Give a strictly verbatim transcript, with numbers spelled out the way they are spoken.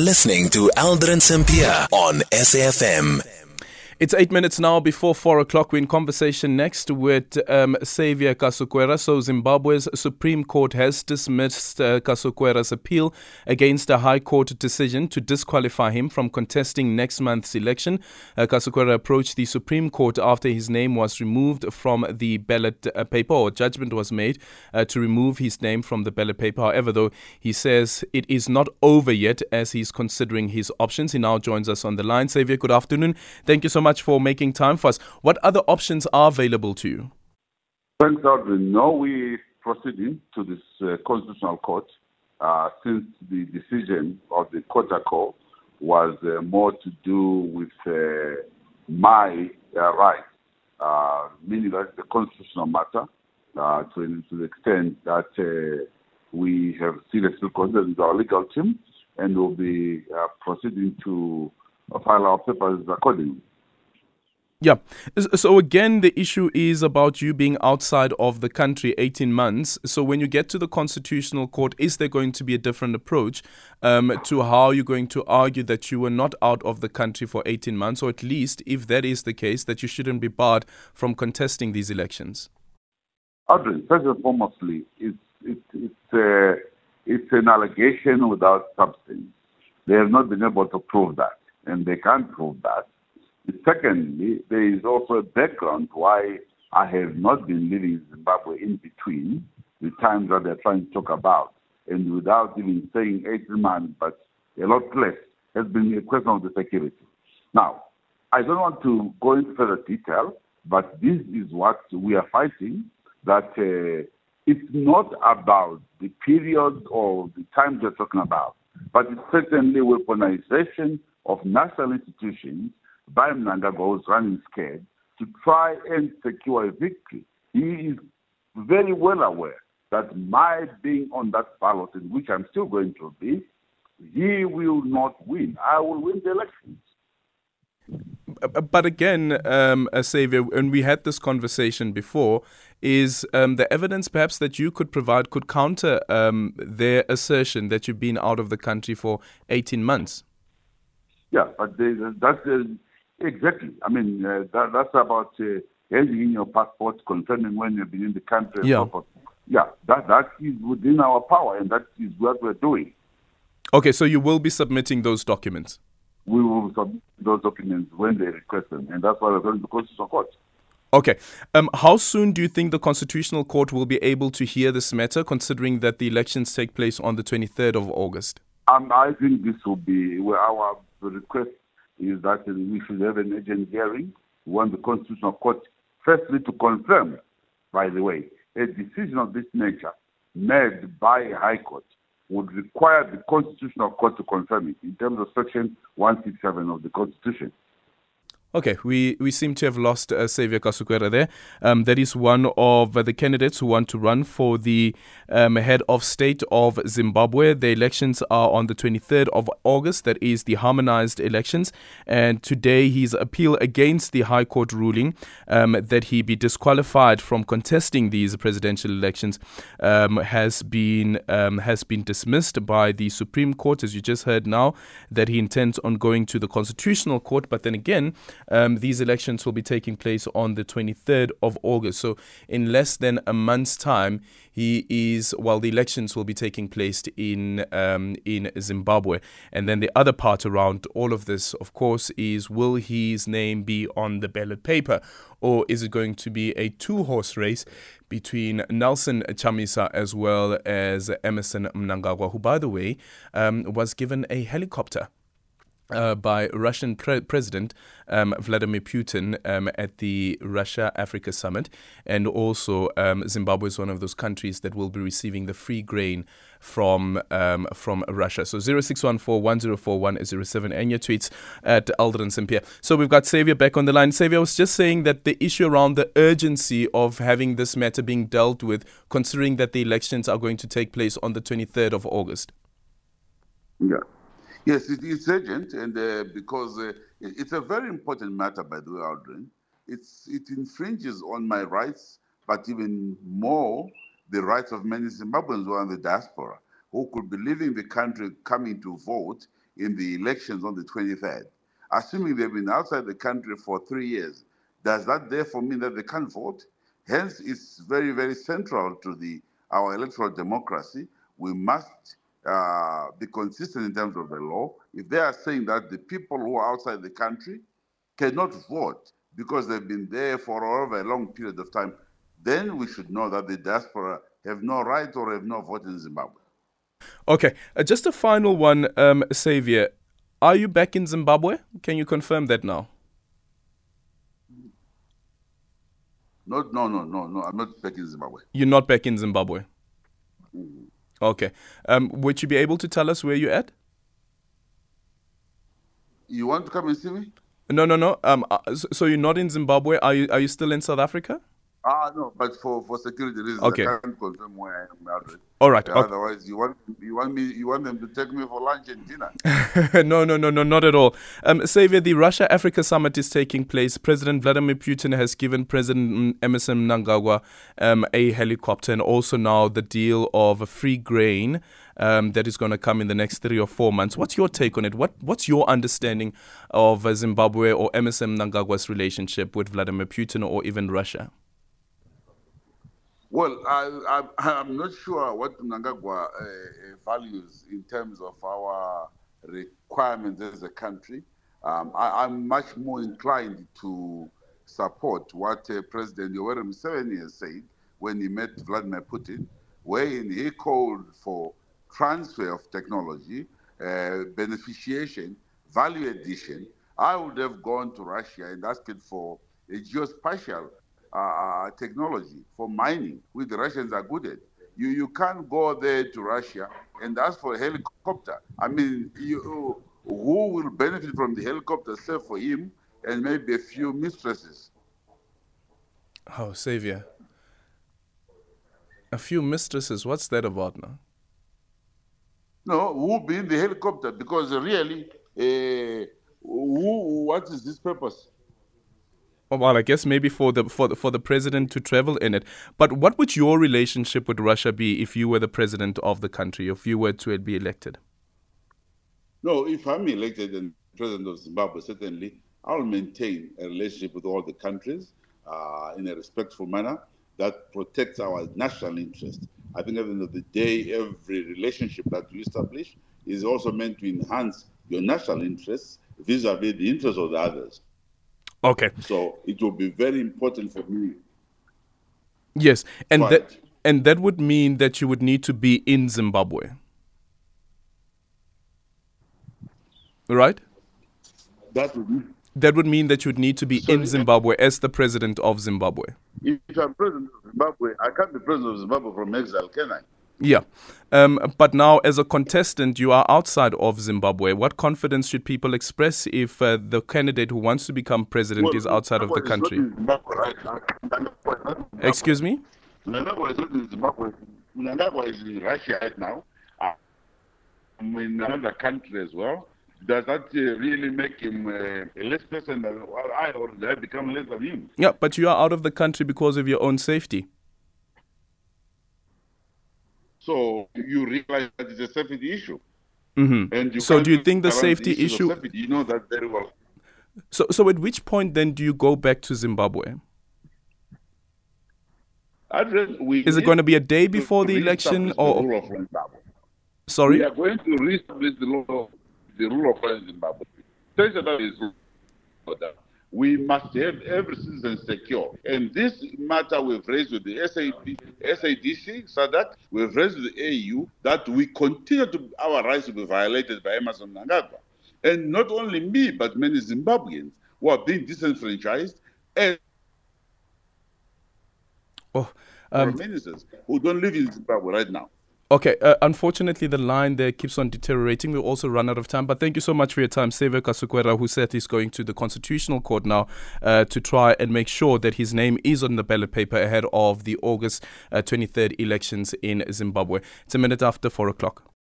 Listening to Aldrin Sampia on S A F M. It's eight minutes now before four o'clock. We're in conversation next with um, Saviour Kasukuwere. So Zimbabwe's Supreme Court has dismissed uh, Kasukuwere's appeal against a High Court decision to disqualify him from contesting next month's election. Uh, Kasukuwere approached the Supreme Court after his name was removed from the ballot uh, paper, or judgment was made uh, to remove his name from the ballot paper. However, though, he says it is not over yet as he's considering his options. He now joins us on the line. Saviour, good afternoon. Thank you so much. much for making time for us. What other options are available to you? Thanks, Aldrin. No, we're proceeding to this uh, constitutional court uh, since the decision of the court call was uh, more to do with uh, my uh, rights, uh, meaning that the constitutional matter uh, to, to the extent that uh, we have seriously considered with our legal team, and we'll be uh, proceeding to uh, file our papers accordingly. Yeah. So again, the issue is about you being outside of the country eighteen months. So when you get to the Constitutional Court, is there going to be a different approach um, to how you're going to argue that you were not out of the country for eighteen months, or at least, if that is the case, that you shouldn't be barred from contesting these elections? Aldrin, first and foremostly, it's, it's, it's, uh, it's an allegation without substance. They have not been able to prove that, and they can't prove that. Secondly, there is also a background why I have not been living in Zimbabwe in between the times that they're trying to talk about. And without even saying eighteen months, but a lot less, has been a question of the security. Now, I don't want to go into further detail, but this is what we are fighting, that uh, it's not about the period or the times you're talking about, but it's certainly weaponization of national institutions by Mnangagwa, who's running scared, to try and secure a victory. He is very well aware that my being on that ballot, in which I'm still going to be, he will not win. I will win the elections. But again, um, Saviour, and we had this conversation before, is um, the evidence perhaps that you could provide could counter um, their assertion that you've been out of the country for eighteen months? Yeah, but they, that's... Uh, Exactly. I mean, uh, that, that's about uh, handing in your passport, confirming when you've been in the country. Yeah. And so forth. Yeah, that, that is within our power, and that is what we're doing. Okay, so you will be submitting those documents? We will submit those documents when they request them, and that's why we're going to the Constitutional Court. Okay. Um, how soon do you think the Constitutional Court will be able to hear this matter, considering that the elections take place on the twenty-third of August? Um, I think this will be where our request is that we should have an urgent hearing. We want the Constitutional Court, firstly, to confirm, by the way, a decision of this nature made by a High Court would require the Constitutional Court to confirm it in terms of Section one sixty-seven of the Constitution. Okay, we, we seem to have lost uh, Saviour Kasukuwere there. Um, that is one of uh, the candidates who want to run for the um, head of state of Zimbabwe. The elections are on the twenty-third of August. That is the harmonized elections. And today his appeal against the High Court ruling um, that he be disqualified from contesting these presidential elections um, has been um, has been dismissed by the Supreme Court, as you just heard now, that he intends on going to the Constitutional Court. But then again, Um, these elections will be taking place on the twenty-third of August. So in less than a month's time, he is, while well, the elections will be taking place in um, in Zimbabwe. And then the other part around all of this, of course, is will his name be on the ballot paper? Or is it going to be a two-horse race between Nelson Chamisa as well as Emmerson Mnangagwa, who, by the way, um, was given a helicopter Uh, by Russian pre- President um, Vladimir Putin um, at the Russia-Africa summit. And also um, Zimbabwe is one of those countries that will be receiving the free grain from um, from Russia. So zero six one four, one zero four one zero seven and your tweets at Aldrin Sampia. So we've got Saviour back on the line. Saviour, I was just saying that the issue around the urgency of having this matter being dealt with, considering that the elections are going to take place on the twenty-third of August. Yeah. Yes, it is urgent, and uh, because uh, it's a very important matter, by the way, Aldrin. It's, it infringes on my rights, but even more, the rights of many Zimbabweans who are in the diaspora, who could be leaving the country, coming to vote, in the elections on the twenty-third, assuming they've been outside the country for three years, does that therefore mean that they can't vote? Hence, it's very, very central to the our electoral democracy. We must uh, be consistent in terms of the law. If they are saying that the people who are outside the country cannot vote because they've been there for over a long period of time, then we should know that the diaspora have no right or have no vote in Zimbabwe. Okay, uh, just a final one, um, Saviour. Are you back in Zimbabwe? Can you confirm that now? No, no, no, no, no. I'm not back in Zimbabwe. You're not back in Zimbabwe? Mm-hmm. Okay. Um, would you be able to tell us where you're at? You want to come and see me? No, no, no. Um, so you're not in Zimbabwe. Are you? Are you still in South Africa? Ah, no, but for, for security reasons, okay. I can't confirm where I am. Already. All right. Okay. Otherwise, you want you want me you want them to take me for lunch and dinner? no, no, no, no, not at all. Um, Saviour, the Russia-Africa summit is taking place. President Vladimir Putin has given President Emmerson Mnangagwa um, a helicopter, and also now the deal of a free grain um, that is going to come in the next three or four months. What's your take on it? What What's your understanding of uh, Zimbabwe or Emmerson Mnangagwa's relationship with Vladimir Putin or even Russia? Well, I, I, I'm not sure what Mnangagwa uh, values in terms of our requirements as a country. Um, I, I'm much more inclined to support what uh, President Yoweri Museveni has said when he met Vladimir Putin, wherein he called for transfer of technology, uh, beneficiation, value addition. I would have gone to Russia and asked for a geospatial Uh, technology for mining, which the Russians are good at. You you can't go there to Russia and ask for a helicopter. I mean, you, who will benefit from the helicopter except for him and maybe a few mistresses? Oh, Saviour. A few mistresses, what's that about now? No, who'll be in the helicopter? Because really, uh, who? What is this purpose? Well, I guess maybe for the for the, for the president to travel in it. But what would your relationship with Russia be if you were the president of the country, if you were to be elected? No, if I'm elected and president of Zimbabwe, certainly I'll maintain a relationship with all the countries uh, in a respectful manner that protects our national interest. I think at the end of the day, every relationship that you establish is also meant to enhance your national interests vis-a-vis the interests of the others. Okay. So it will be very important for me. Yes, and but, that and that would mean that you would need to be in Zimbabwe, right? That would mean. That would mean that you would need to be Sorry. in Zimbabwe as the president of Zimbabwe. If I'm president of Zimbabwe, I can't be president of Zimbabwe from exile, can I? Yeah, um, but now as a contestant, you are outside of Zimbabwe. What confidence should people express if uh, the candidate who wants to become president well, is outside Zimbabwe of the country? Zimbabwe, right? Zimbabwe. Excuse me? Mnangagwa is not in Zimbabwe. Mnangagwa is in Russia right now. I'm in another country as well. Does that uh, really make him uh, a less person than I, or did I become less than him? Yeah, but you are out of the country because of your own safety. So you realize that it's a safety issue. Mm-hmm. And you so do you think the safety the issue... issue... Safety. You know that very well. So so at which point then do you go back to Zimbabwe? We Is it going to be a day before the election? Or the rule of Sorry? We are going to reestablish the, law of, the rule of law in Zimbabwe. We must have every citizen secure. And this matter we've raised with the S A D C, S A D C, we've raised with the A U, that we continue to, our rights to be violated by Emmerson Mnangagwa. And not only me, but many Zimbabweans who are being disenfranchised and oh, um, ministers who don't live in Zimbabwe right now. Okay, uh, unfortunately, the line there keeps on deteriorating. We'll also run out of time. But thank you so much for your time, Saviour Kasukuwere, who said he's going to the Constitutional Court now uh, to try and make sure that his name is on the ballot paper ahead of the August uh, twenty-third elections in Zimbabwe. It's a minute after four o'clock.